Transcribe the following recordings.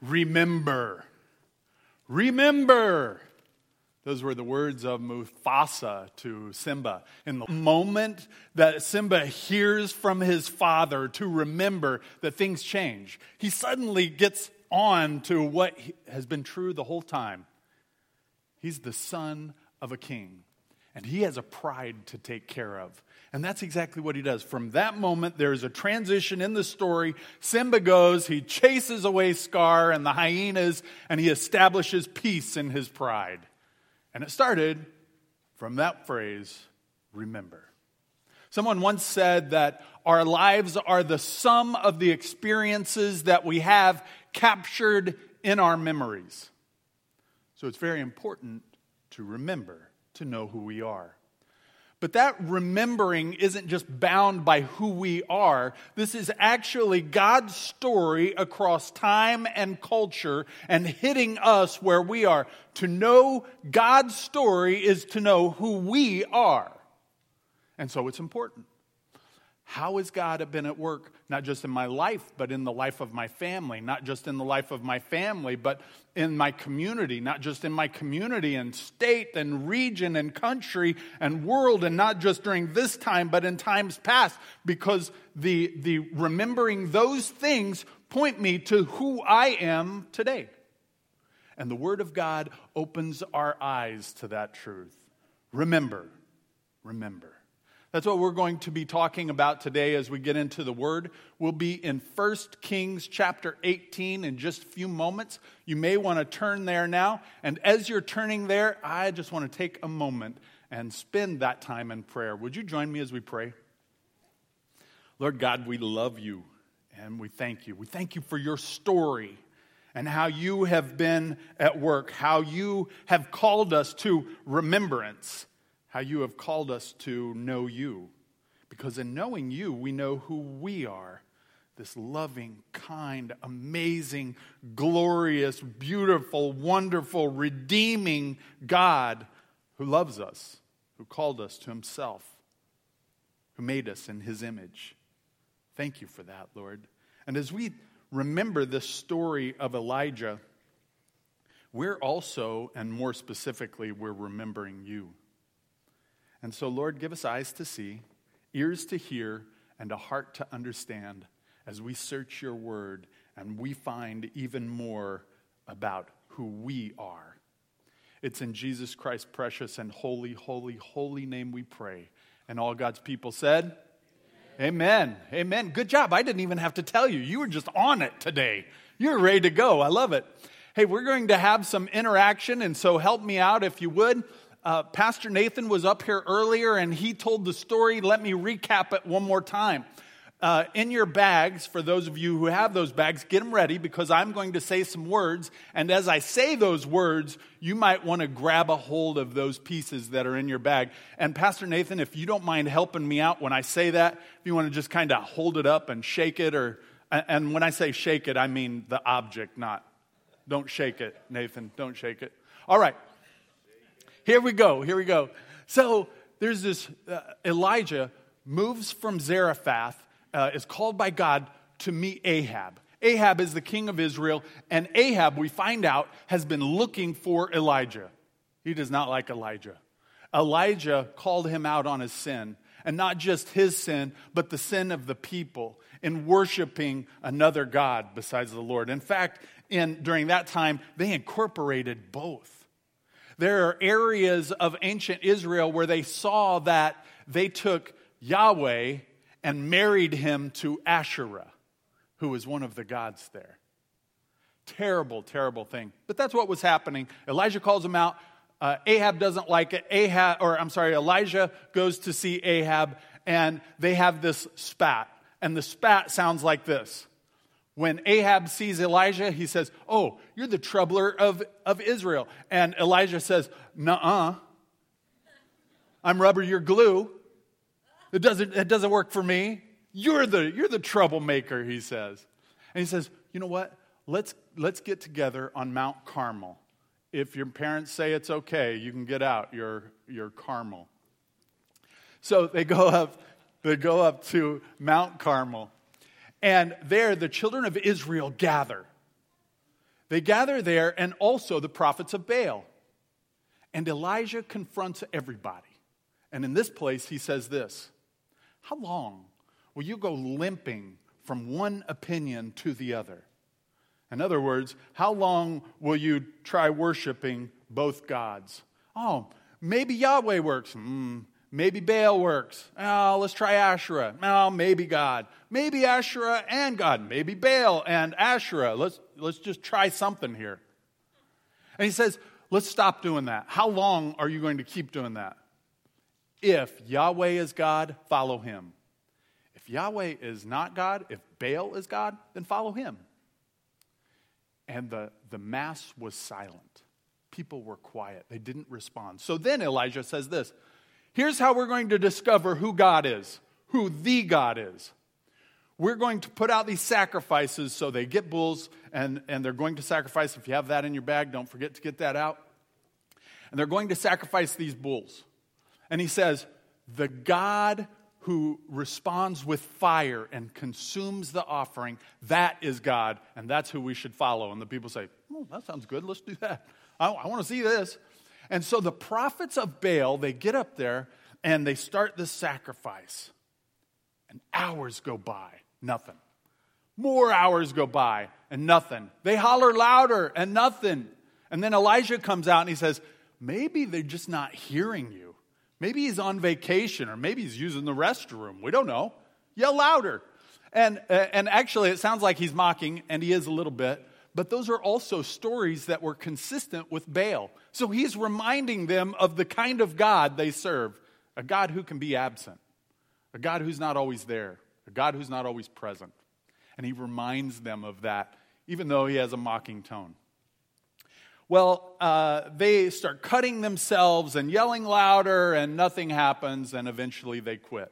Remember. Remember. Those were the words of Mufasa to Simba. In the moment that Simba hears from his father to remember that things change, he suddenly gets on to what has been true the whole time. He's the son of a king, and he has a pride to take care of. And that's exactly what he does. From that moment, there's a transition in the story. Simba goes, he chases away Scar and the hyenas, and he establishes peace in his pride. And it started from that phrase, remember. Someone once said that our lives are the sum of the experiences that we have captured in our memories. So it's very important to remember, to know who we are. But that remembering isn't just bound by who we are. This is actually God's story across time and culture and hitting us where we are. To know God's story is to know who we are. And so it's important. How has God been at work, not just in my life, but in the life of my family? Not just in the life of my family, but in my community. Not just in my community and state and region and country and world. And not just during this time, but in times past. Because the remembering those things point me to who I am today. And the Word of God opens our eyes to that truth. Remember. Remember. That's what we're going to be talking about today as we get into the Word. We'll be in 1 Kings chapter 18 in just a few moments. You may want to turn there now. And as you're turning there, I just want to take a moment and spend that time in prayer. Would you join me as we pray? Lord God, we love you and we thank you. We thank you for your story and how you have been at work, how you have called us to remembrance. How you have called us to know you. Because in knowing you, we know who we are. This loving, kind, amazing, glorious, beautiful, wonderful, redeeming God who loves us, who called us to himself, who made us in his image. Thank you for that, Lord. And as we remember the story of Elijah, we're also, and more specifically, we're remembering you. And so, Lord, give us eyes to see, ears to hear, and a heart to understand as we search your word and we find even more about who we are. It's in Jesus Christ's precious and holy, holy, holy name we pray. And all God's people said, Amen. Amen. Amen. Good job. I didn't even have to tell you. You were just on it today. You're ready to go. I love it. Hey, we're going to have some interaction, and so help me out if you would. Pastor Nathan was up here earlier and he told the story. Let me recap it one more time. In your bags, for those of you who have those bags, get them ready because I'm going to say some words. And as I say those words, you might want to grab a hold of those pieces that are in your bag. And Pastor Nathan, if you don't mind helping me out when I say that, if you want to just kind of hold it up and shake it, and when I say shake it, I mean the object, not. Don't shake it, Nathan. Don't shake it. All right. Here we go. So there's this, Elijah moves from Zarephath, is called by God to meet Ahab. Ahab is the king of Israel, and Ahab, we find out, has been looking for Elijah. He does not like Elijah. Elijah called him out on his sin, and not just his sin, but the sin of the people in worshiping another God besides the Lord. In fact, during that time, they incorporated both. There are areas of ancient Israel where they saw that they took Yahweh and married him to Asherah, who was one of the gods there. Terrible, terrible thing. But that's what was happening. Elijah calls him out. Ahab doesn't like it. Elijah goes to see Ahab, and they have this spat. And the spat sounds like this. When Ahab sees Elijah, he says, "Oh, you're the troubler of Israel." And Elijah says, "Nuh-uh. I'm rubber, you're glue. It doesn't work for me. You're the troublemaker," he says. And he says, "You know what? Let's get together on Mount Carmel. If your parents say it's okay, you can get out your Carmel." So they go up to Mount Carmel. And there the children of Israel gather. They gather there, and also the prophets of Baal. And Elijah confronts everybody. And in this place, he says this, "How long will you go limping from one opinion to the other? In other words, how long will you try worshiping both gods? Oh, maybe Yahweh works. Maybe Baal works. Oh, let's try Asherah. Oh, maybe God. Maybe Asherah and God. Maybe Baal and Asherah. Let's just try something here." And he says, let's stop doing that. How long are you going to keep doing that? If Yahweh is God, follow him. If Yahweh is not God, if Baal is God, then follow him. And the mass was silent. People were quiet. They didn't respond. So then Elijah says this, here's how we're going to discover who God is, who the God is. We're going to put out these sacrifices, so they get bulls, and they're going to sacrifice. If you have that in your bag, don't forget to get that out. And they're going to sacrifice these bulls. And he says, the God who responds with fire and consumes the offering, that is God, and that's who we should follow. And the people say, oh, that sounds good, let's do that. I want to see this. And so the prophets of Baal, they get up there, and they start the sacrifice. And hours go by, nothing. More hours go by, and nothing. They holler louder, and nothing. And then Elijah comes out, and he says, maybe they're just not hearing you. Maybe he's on vacation, or maybe he's using the restroom. We don't know. Yell louder. And actually, it sounds like he's mocking, and he is a little bit. But those are also stories that were consistent with Baal. So he's reminding them of the kind of God they serve, a God who can be absent, a God who's not always there, a God who's not always present. And he reminds them of that, even though he has a mocking tone. Well, they start cutting themselves and yelling louder, and nothing happens, and eventually they quit.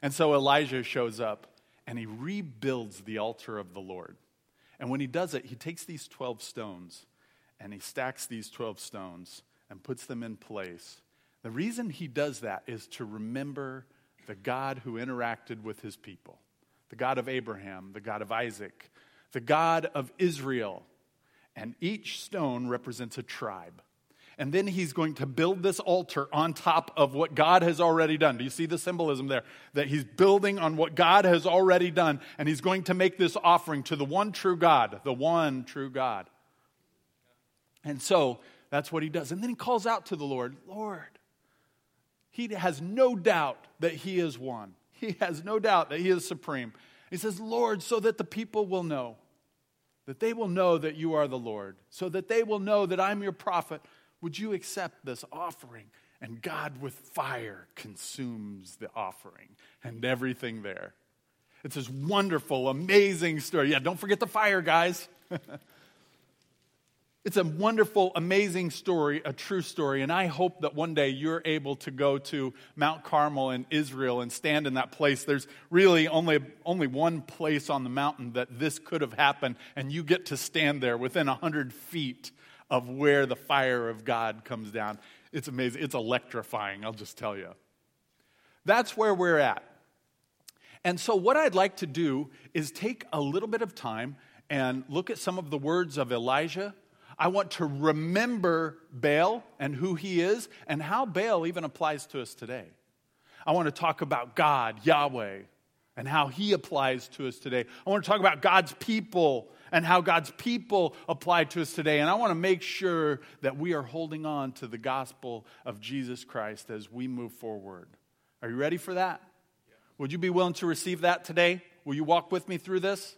And so Elijah shows up, and he rebuilds the altar of the Lord. And when he does it, he takes these 12 stones, and he stacks these 12 stones and puts them in place. The reason he does that is to remember the God who interacted with his people, the God of Abraham, the God of Isaac, the God of Israel. And each stone represents a tribe. And then he's going to build this altar on top of what God has already done. Do you see the symbolism there? That he's building on what God has already done. And he's going to make this offering to the one true God. The one true God. And so, that's what he does. And then he calls out to the Lord. Lord, he has no doubt that he is one. He has no doubt that he is supreme. He says, Lord, so that the people will know. That they will know that you are the Lord, so that they will know that I'm your prophet. Would you accept this offering? And God with fire consumes the offering and everything there. It's this wonderful, amazing story. Yeah, don't forget the fire, guys. It's a wonderful, amazing story, a true story, and I hope that one day you're able to go to Mount Carmel in Israel and stand in that place. There's really only one place on the mountain that this could have happened, and you get to stand there within 100 feet of where the fire of God comes down. It's amazing. It's electrifying, I'll just tell you. That's where we're at. And so what I'd like to do is take a little bit of time and look at some of the words of Elijah. I want to remember Baal and who he is and how Baal even applies to us today. I want to talk about God, Yahweh, and how he applies to us today. I want to talk about God's people and how God's people apply to us today. And I want to make sure that we are holding on to the gospel of Jesus Christ as we move forward. Are you ready for that? Yeah. Would you be willing to receive that today? Will you walk with me through this?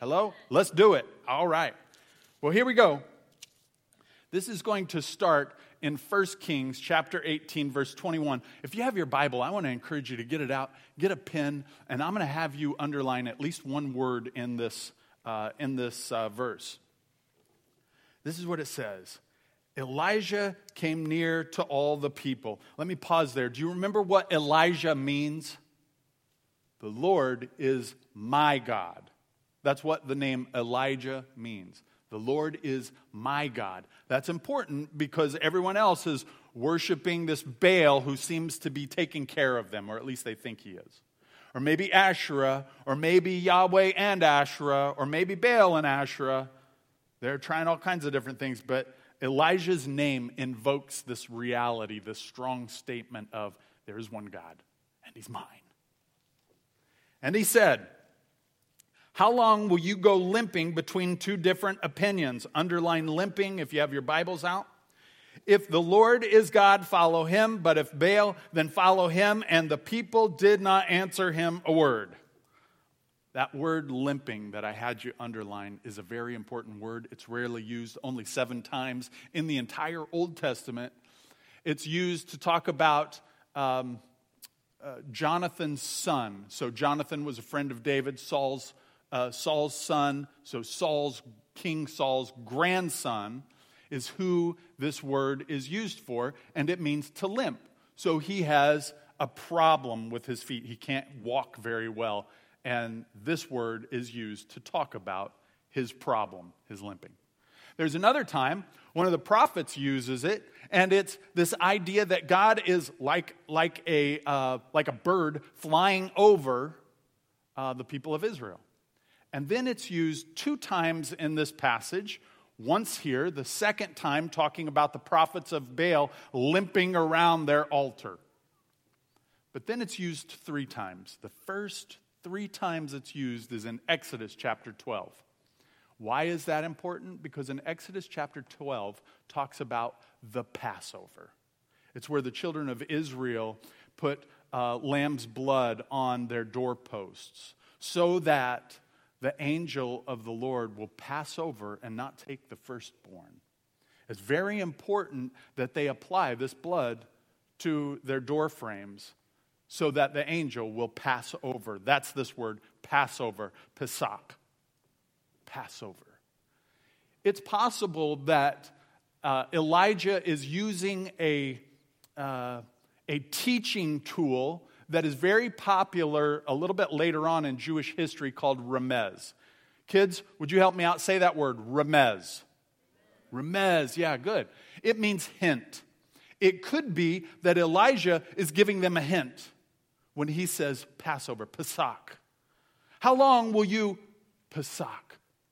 Hello? Let's do it. All right. Well, here we go. This is going to start in 1 Kings chapter 18, verse 21. If you have your Bible, I want to encourage you to get it out, get a pen, and I'm going to have you underline at least one word in this verse. This is what it says. Elijah came near to all the people. Let me pause there. Do you remember what Elijah means? The Lord is my God. That's what the name Elijah means. The Lord is my God. That's important because everyone else is worshiping this Baal who seems to be taking care of them, or at least they think he is. Or maybe Asherah, or maybe Yahweh and Asherah, or maybe Baal and Asherah. They're trying all kinds of different things, but Elijah's name invokes this reality, this strong statement of there is one God, and he's mine. And he said, how long will you go limping between two different opinions? Underline limping if you have your Bibles out. If the Lord is God, follow him, but if Baal, then follow him. And the people did not answer him a word. That word limping that I had you underline is a very important word. It's rarely used, only 7 times in the entire Old Testament. It's used to talk about Jonathan's son. So Jonathan was a friend of David, Saul's son. So King Saul's grandson is who this word is used for, and it means to limp. So he has a problem with his feet. He can't walk very well, and this word is used to talk about his problem, his limping. There's another time, one of the prophets uses it, and it's this idea that God is like a bird flying over the people of Israel. And then it's used 2 times in this passage. Once here, the second time talking about the prophets of Baal limping around their altar. But then it's used 3 times. The first 3 times it's used is in Exodus chapter 12. Why is that important? Because in Exodus chapter 12 talks about the Passover. It's where the children of Israel put lamb's blood on their doorposts so that the angel of the Lord will pass over and not take the firstborn. It's very important that they apply this blood to their door frames so that the angel will pass over. That's this word, Passover, Pesach, Passover. It's possible that Elijah is using a teaching tool that is very popular a little bit later on in Jewish history called Remez. Kids, would you help me out? Say that word, Remez. Remez, yeah, good. It means hint. It could be that Elijah is giving them a hint when he says Passover, Pesach. How long will you, Pesach?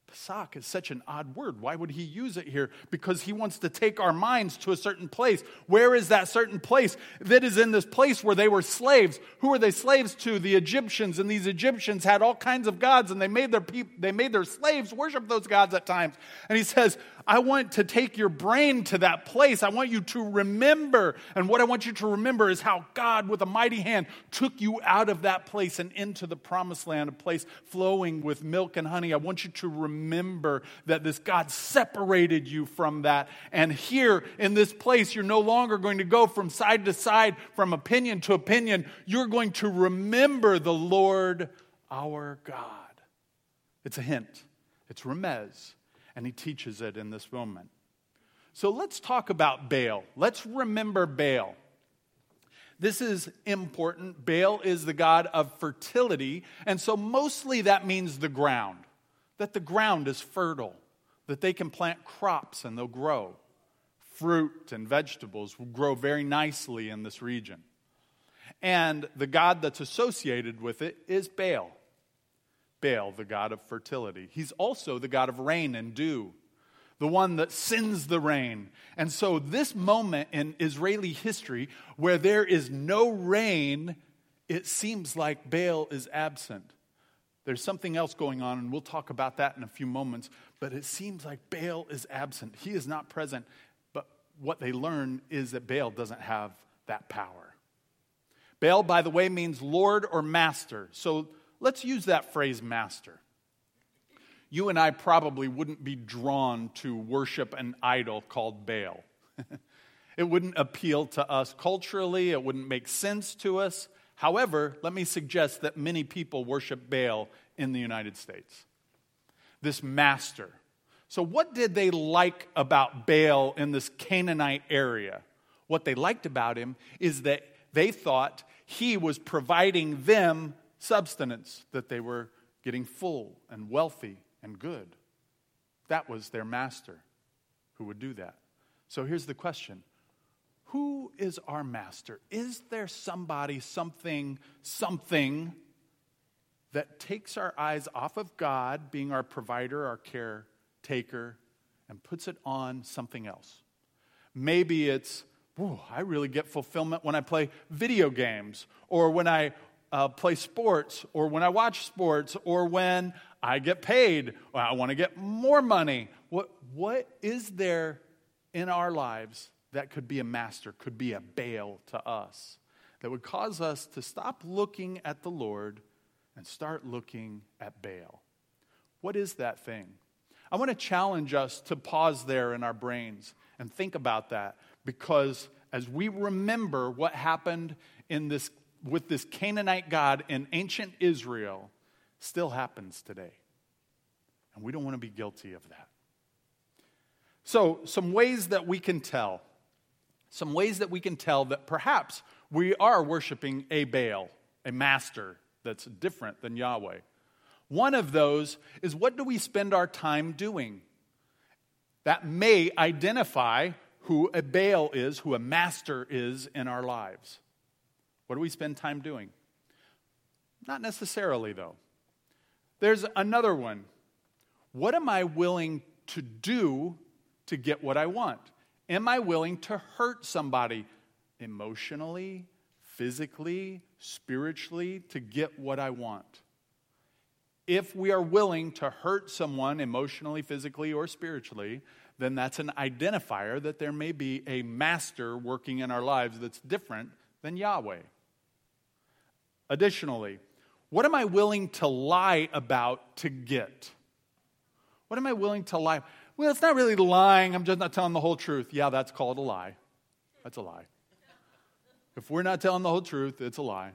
Pesach is such an odd word. Why would he use it here? Because he wants to take our minds to a certain place. Where is that certain place? That is in this place where they were slaves. Who are they slaves to? The Egyptians. And these Egyptians had all kinds of gods, and they made their slaves worship those gods at times. And he says, I want to take your brain to that place. I want you to remember. And what I want you to remember is how God, with a mighty hand, took you out of that place and into the promised land, a place flowing with milk and honey. I want you to remember that this God separated you from that. And here in this place, you're no longer going to go from side to side, from opinion to opinion. You're going to remember the Lord our God. It's a hint. It's Remez. And he teaches it in this moment. So let's talk about Baal. Let's remember Baal. This is important. Baal is the god of fertility. And so mostly that means the ground. That the ground is fertile. That they can plant crops and they'll grow. Fruit and vegetables will grow very nicely in this region. And the god that's associated with it is Baal. Baal, the god of fertility. He's also the god of rain and dew, the one that sends the rain. And so this moment in Israeli history where there is no rain, it seems like Baal is absent. There's something else going on, and we'll talk about that in a few moments, but it seems like Baal is absent. He is not present, but what they learn is that Baal doesn't have that power. Baal, by the way, means Lord or master. So let's use that phrase, master. You and I probably wouldn't be drawn to worship an idol called Baal. It wouldn't appeal to us culturally. It wouldn't make sense to us. However, let me suggest that many people worship Baal in the United States. This master. So what did they like about Baal in this Canaanite area? What they liked about him is that they thought he was providing them substance, that they were getting full and wealthy and good. That was their master who would do that. So here's the question. Who is our master? Is there somebody, something that takes our eyes off of God being our provider, our caretaker, and puts it on something else. Maybe it's, I really get fulfillment when I play video games, or when I play sports, or when I watch sports, or when I get paid, or I want to get more money. What is there in our lives that could be a master, could be a Baal to us, that would cause us to stop looking at the Lord and start looking at Baal? What is that thing? I want to challenge us to pause there in our brains and think about that, because as we remember what happened in this with this Canaanite god in ancient Israel, still happens today. And we don't want to be guilty of that. So, some ways that we can tell that perhaps we are worshiping a Baal, a master that's different than Yahweh. One of those is, what do we spend our time doing? That may identify who a Baal is, who a master is in our lives. What do we spend time doing? Not necessarily, though. There's another one. What am I willing to do to get what I want? Am I willing to hurt somebody emotionally, physically, spiritually, to get what I want? If we are willing to hurt someone emotionally, physically, or spiritually, then that's an identifier that there may be a master working in our lives that's different than Yahweh. Additionally, what am I willing to lie about to get? What am I willing to lie? Well, it's not really lying. I'm just not telling the whole truth. Yeah, that's called a lie. That's a lie. If we're not telling the whole truth, it's a lie.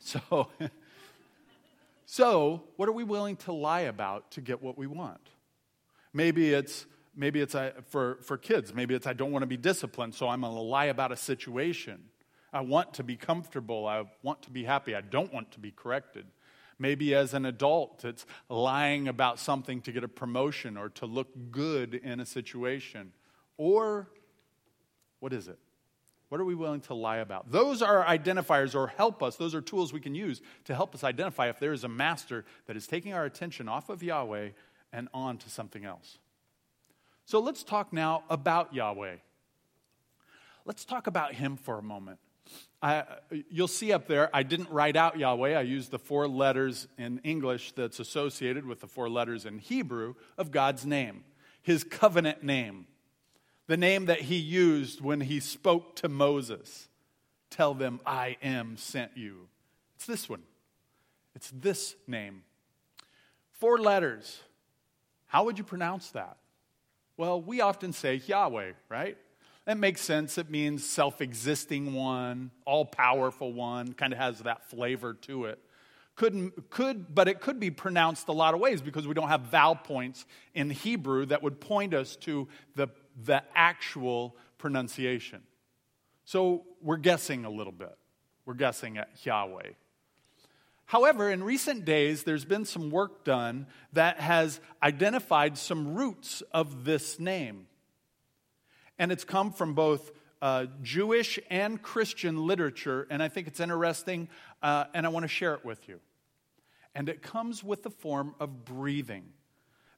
So... So, what are we willing to lie about to get what we want? Maybe it's for kids. Maybe it's, I don't want to be disciplined, so I'm going to lie about a situation. I want to be comfortable. I want to be happy. I don't want to be corrected. Maybe as an adult, it's lying about something to get a promotion or to look good in a situation. Or, what is it? What are we willing to lie about? Those are identifiers, or help us. Those are tools we can use to help us identify if there is a master that is taking our attention off of Yahweh and on to something else. So let's talk now about Yahweh. Let's talk about him for a moment. You'll see up there, I didn't write out Yahweh. I used the four letters in English that's associated with the four letters in Hebrew of God's name, his covenant name. The name that he used when he spoke to Moses. Tell them, I am sent you. It's this one. It's this name. Four letters. How would you pronounce that? Well, we often say Yahweh, right? That makes sense. It means self-existing one, all-powerful one, kind of has that flavor to it. But it could be pronounced a lot of ways, because we don't have vowel points in Hebrew that would point us to the actual pronunciation. So we're guessing a little bit. We're guessing at Yahweh. However, in recent days, there's been some work done that has identified some roots of this name. And it's come from both Jewish and Christian literature, and I think it's interesting, and I want to share it with you. And it comes with the form of breathing.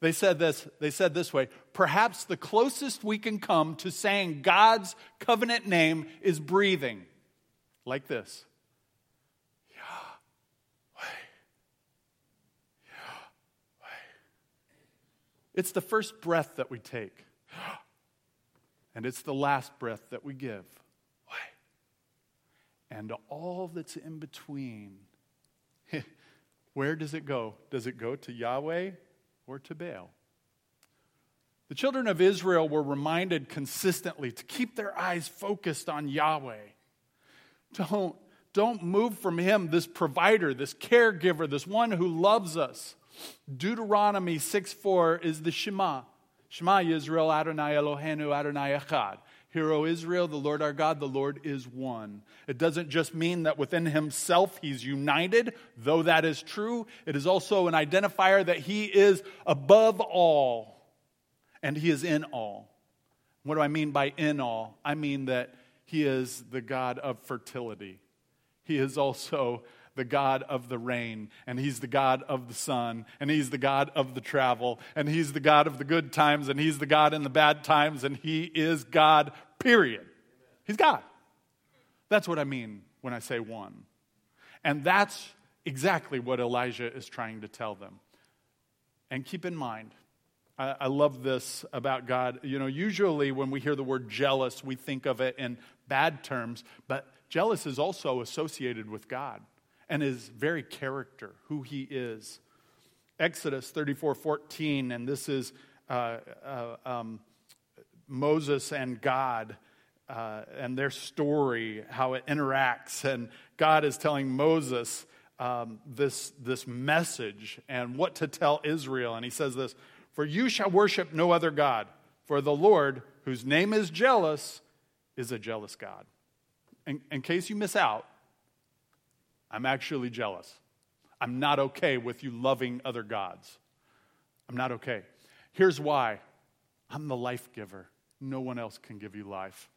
They said this way, perhaps the closest we can come to saying God's covenant name is breathing. Like this. Yahweh. Yahweh. It's the first breath that we take. And it's the last breath that we give. And all that's in between. Where does it go? Does it go to Yahweh? Or to Baal. The children of Israel were reminded consistently to keep their eyes focused on Yahweh. Don't move from him, this provider, this caregiver, this one who loves us. Deuteronomy 6:4 is the Shema. Shema Yisrael Adonai Eloheinu Adonai Echad. Hear, O Israel, the Lord our God, the Lord is one. It doesn't just mean that within himself he's united, though that is true. It is also an identifier that he is above all, and he is in all. What do I mean by in all? I mean that he is the God of fertility. He is also the God of the rain, and he's the God of the sun, and he's the God of the travel, and he's the God of the good times, and he's the God in the bad times, and he is God, period. He's God. That's what I mean when I say one. And that's exactly what Elijah is trying to tell them. And keep in mind, I love this about God. You know, usually when we hear the word jealous, we think of it in bad terms, but jealous is also associated with God and his very character, who he is. Exodus 34:14, and this is Moses and God and their story, how it interacts. And God is telling Moses this message and what to tell Israel. And he says this, "For you shall worship no other God, for the Lord, whose name is jealous, is a jealous God." In case you miss out, I'm actually jealous. I'm not okay with you loving other gods. I'm not okay. Here's why. I'm the life giver. No one else can give you life.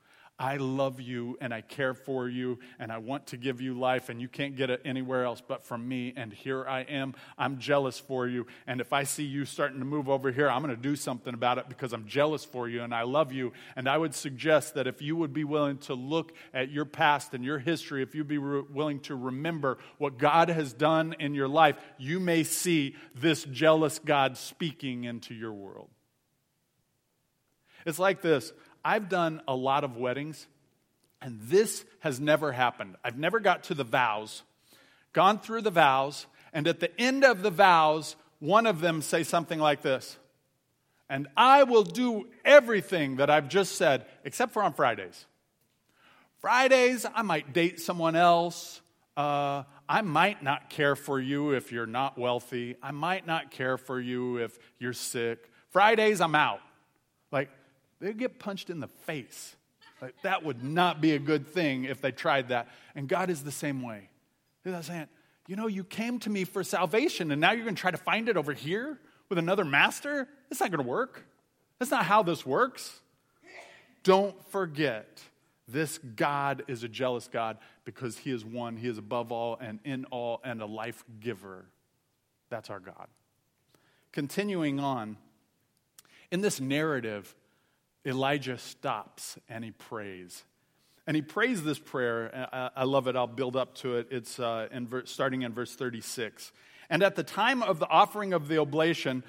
I love you and I care for you and I want to give you life and you can't get it anywhere else but from me, and here I am. I'm jealous for you, and if I see you starting to move over here, I'm going to do something about it because I'm jealous for you and I love you. And I would suggest that if you would be willing to look at your past and your history, if you'd be willing to remember what God has done in your life, you may see this jealous God speaking into your world. It's like this. I've done a lot of weddings, and this has never happened. I've never got to the vows, gone through the vows, and at the end of the vows, one of them say something like this, "And I will do everything that I've just said, except for on Fridays. Fridays, I might date someone else. I might not care for you if you're not wealthy. I might not care for you if you're sick. Fridays, I'm out." Like, they'd get punched in the face. Like, that would not be a good thing if they tried that. And God is the same way. He's not saying, you know, you came to me for salvation, and now you're going to try to find it over here with another master? It's not going to work. That's not how this works. Don't forget, this God is a jealous God because he is one. He is above all and in all and a life giver. That's our God. Continuing on, in this narrative, Elijah stops and he prays. And he prays this prayer. I love it. I'll build up to it. It's starting in verse 36. "And at the time of the offering of the oblation,"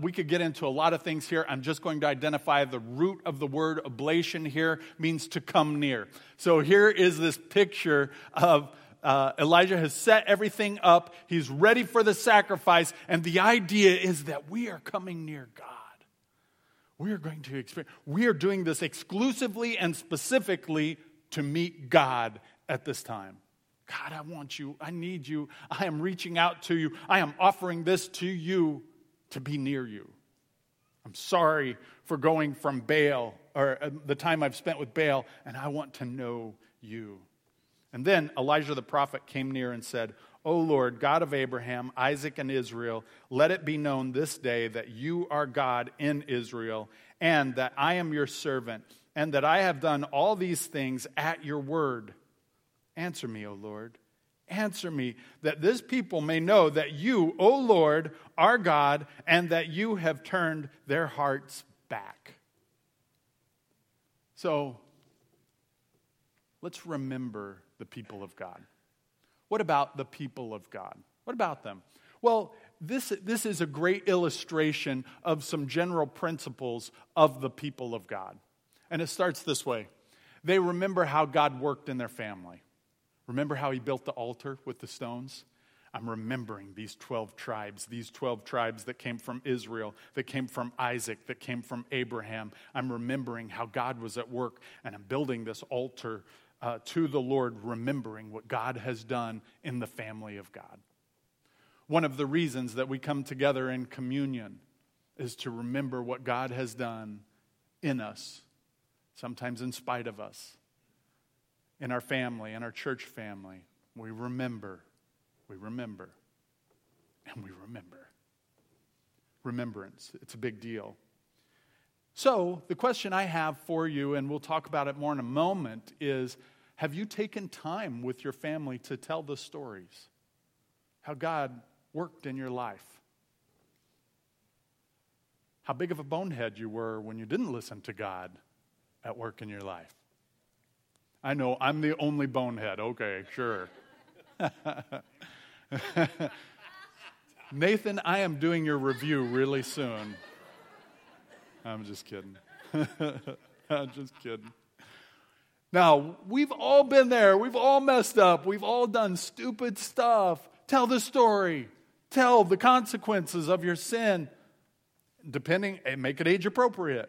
we could get into a lot of things here. I'm just going to identify the root of the word oblation here, means to come near. So here is this picture of Elijah has set everything up. He's ready for the sacrifice. And the idea is that we are coming near God. We are going to experience, we are doing this exclusively and specifically to meet God at this time. God, I want you. I need you. I am reaching out to you. I am offering this to you to be near you. I'm sorry for going from Baal, or the time I've spent with Baal, and I want to know you. And then Elijah the prophet came near and said, "O Lord, God of Abraham, Isaac, and Israel, let it be known this day that you are God in Israel, and that I am your servant, and that I have done all these things at your word. Answer me, O Lord, answer me, that this people may know that you, O Lord, are God, and that you have turned their hearts back." So, let's remember the people of God. What about the people of God? What about them? Well, this is a great illustration of some general principles of the people of God. And it starts this way. They remember how God worked in their family. Remember how he built the altar with the stones? I'm remembering these 12 tribes that came from Israel, that came from Isaac, that came from Abraham. I'm remembering how God was at work, and I'm building this altar to the Lord, remembering what God has done in the family of God. One of the reasons that we come together in communion is to remember what God has done in us, sometimes in spite of us, in our family, in our church family. We remember, and we remember. Remembrance, it's a big deal. So the question I have for you, and we'll talk about it more in a moment, is have you taken time with your family to tell the stories? how God worked in your life, how big of a bonehead you were when you didn't listen to God at work in your life. I know, I'm the only bonehead. Okay, sure. Nathan, I am doing your review really soon. I'm just kidding. I'm just kidding. Now, we've all been there. We've all messed up. We've all done stupid stuff. Tell the story. Tell the consequences of your sin. Depending, make it age appropriate.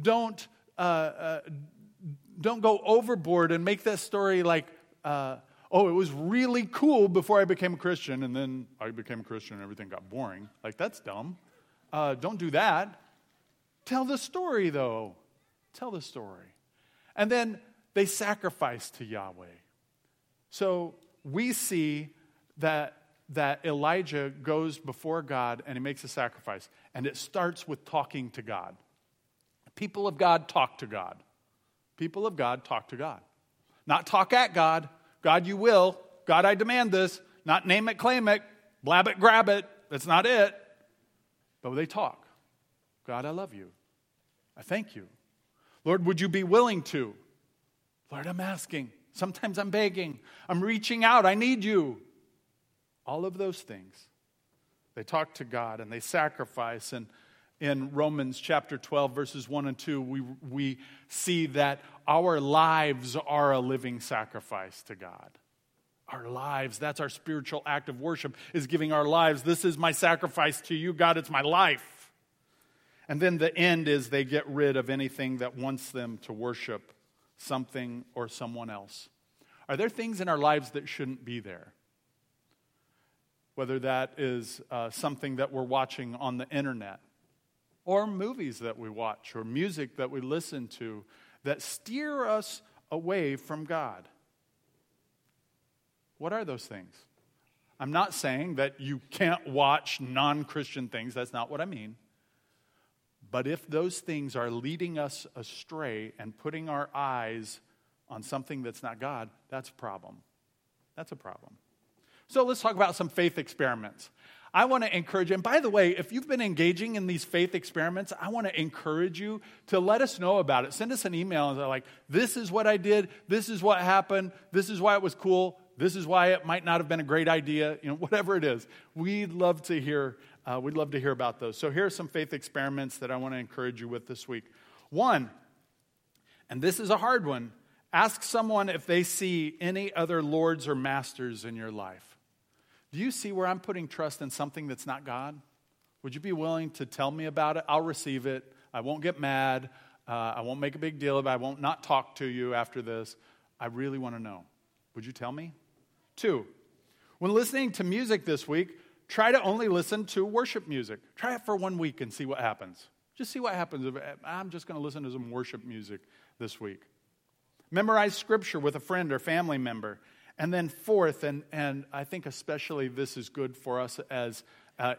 Don't go overboard and make that story like, it was really cool before I became a Christian, and then I became a Christian and everything got boring. Like, that's dumb. Don't do that. Tell the story, though. Tell the story. And then they sacrificed to Yahweh. So we see that Elijah goes before God and he makes a sacrifice. And it starts with talking to God. People of God, talk to God. People of God, talk to God. Not talk at God. God, you will. God, I demand this. Not name it, claim it. Blab it, grab it. That's not it. But they talk. God, I love you. I thank you. Lord, would you be willing to? Lord, I'm asking. Sometimes I'm begging. I'm reaching out. I need you. All of those things. They talk to God and they sacrifice. And in Romans chapter 12, verses 1 and 2, we see that our lives are a living sacrifice to God. Our lives, that's our spiritual act of worship, is giving our lives. This is my sacrifice to you, God. It's my life. And then the end is they get rid of anything that wants them to worship something or someone else. Are there things in our lives that shouldn't be there? Whether that is something that we're watching on the internet, or movies that we watch, or music that we listen to that steer us away from God. What are those things? I'm not saying that you can't watch non-Christian things. That's not what I mean. But if those things are leading us astray and putting our eyes on something that's not God, that's a problem. That's a problem. So let's talk about some faith experiments. I want to encourage you, and by the way, if you've been engaging in these faith experiments, I want to encourage you to let us know about it. Send us an email and say, like, this is what I did, this is what happened, this is why it was cool, this is why it might not have been a great idea, whatever it is. We'd love to hear about those. So here are some faith experiments that I want to encourage you with this week. One, and this is a hard one, ask someone if they see any other lords or masters in your life. Do you see where I'm putting trust in something that's not God? Would you be willing to tell me about it? I'll receive it. I won't get mad. I won't make a big deal of it. I won't not talk to you after this. I really want to know. Would you tell me? 2, when listening to music this week, try to only listen to worship music. Try it for 1 week and see what happens. Just see what happens. I'm just going to listen to some worship music this week. Memorize scripture with a friend or family member. And then fourth, and I think especially this is good for us as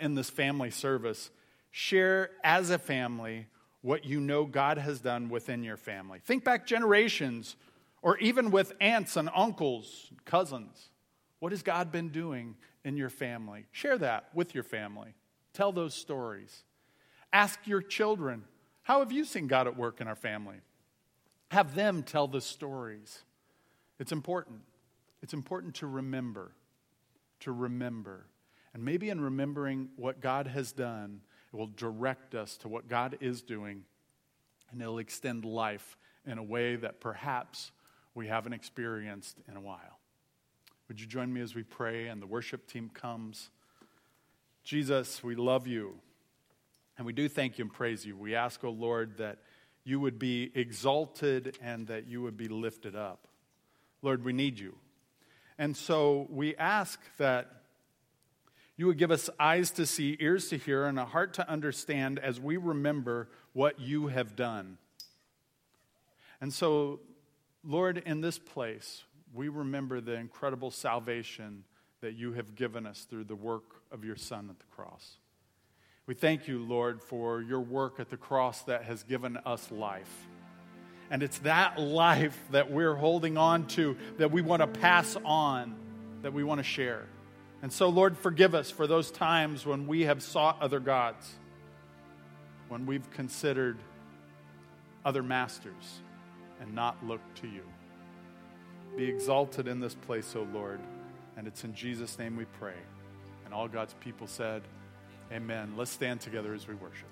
in this family service, share as a family what you know God has done within your family. Think back generations, or even with aunts and uncles, cousins. What has God been doing in your family? Share that with your family. Tell those stories. Ask your children, how have you seen God at work in our family? Have them tell the stories. It's important. It's important to remember. And maybe in remembering what God has done, it will direct us to what God is doing, and it'll extend life in a way that perhaps we haven't experienced in a while. Would you join me as we pray and the worship team comes? Jesus, we love you, and we do thank you and praise you. We ask, O Lord, that you would be exalted and that you would be lifted up. Lord, we need you. And so we ask that you would give us eyes to see, ears to hear, and a heart to understand as we remember what you have done. And so, Lord, in this place, we remember the incredible salvation that you have given us through the work of your Son at the cross. We thank you, Lord, for your work at the cross that has given us life. And it's that life that we're holding on to, that we want to pass on, that we want to share. And so, Lord, forgive us for those times when we have sought other gods, when we've considered other masters and not looked to you. Be exalted in this place, O Lord. And it's in Jesus' name we pray. And all God's people said, amen. Let's stand together as we worship.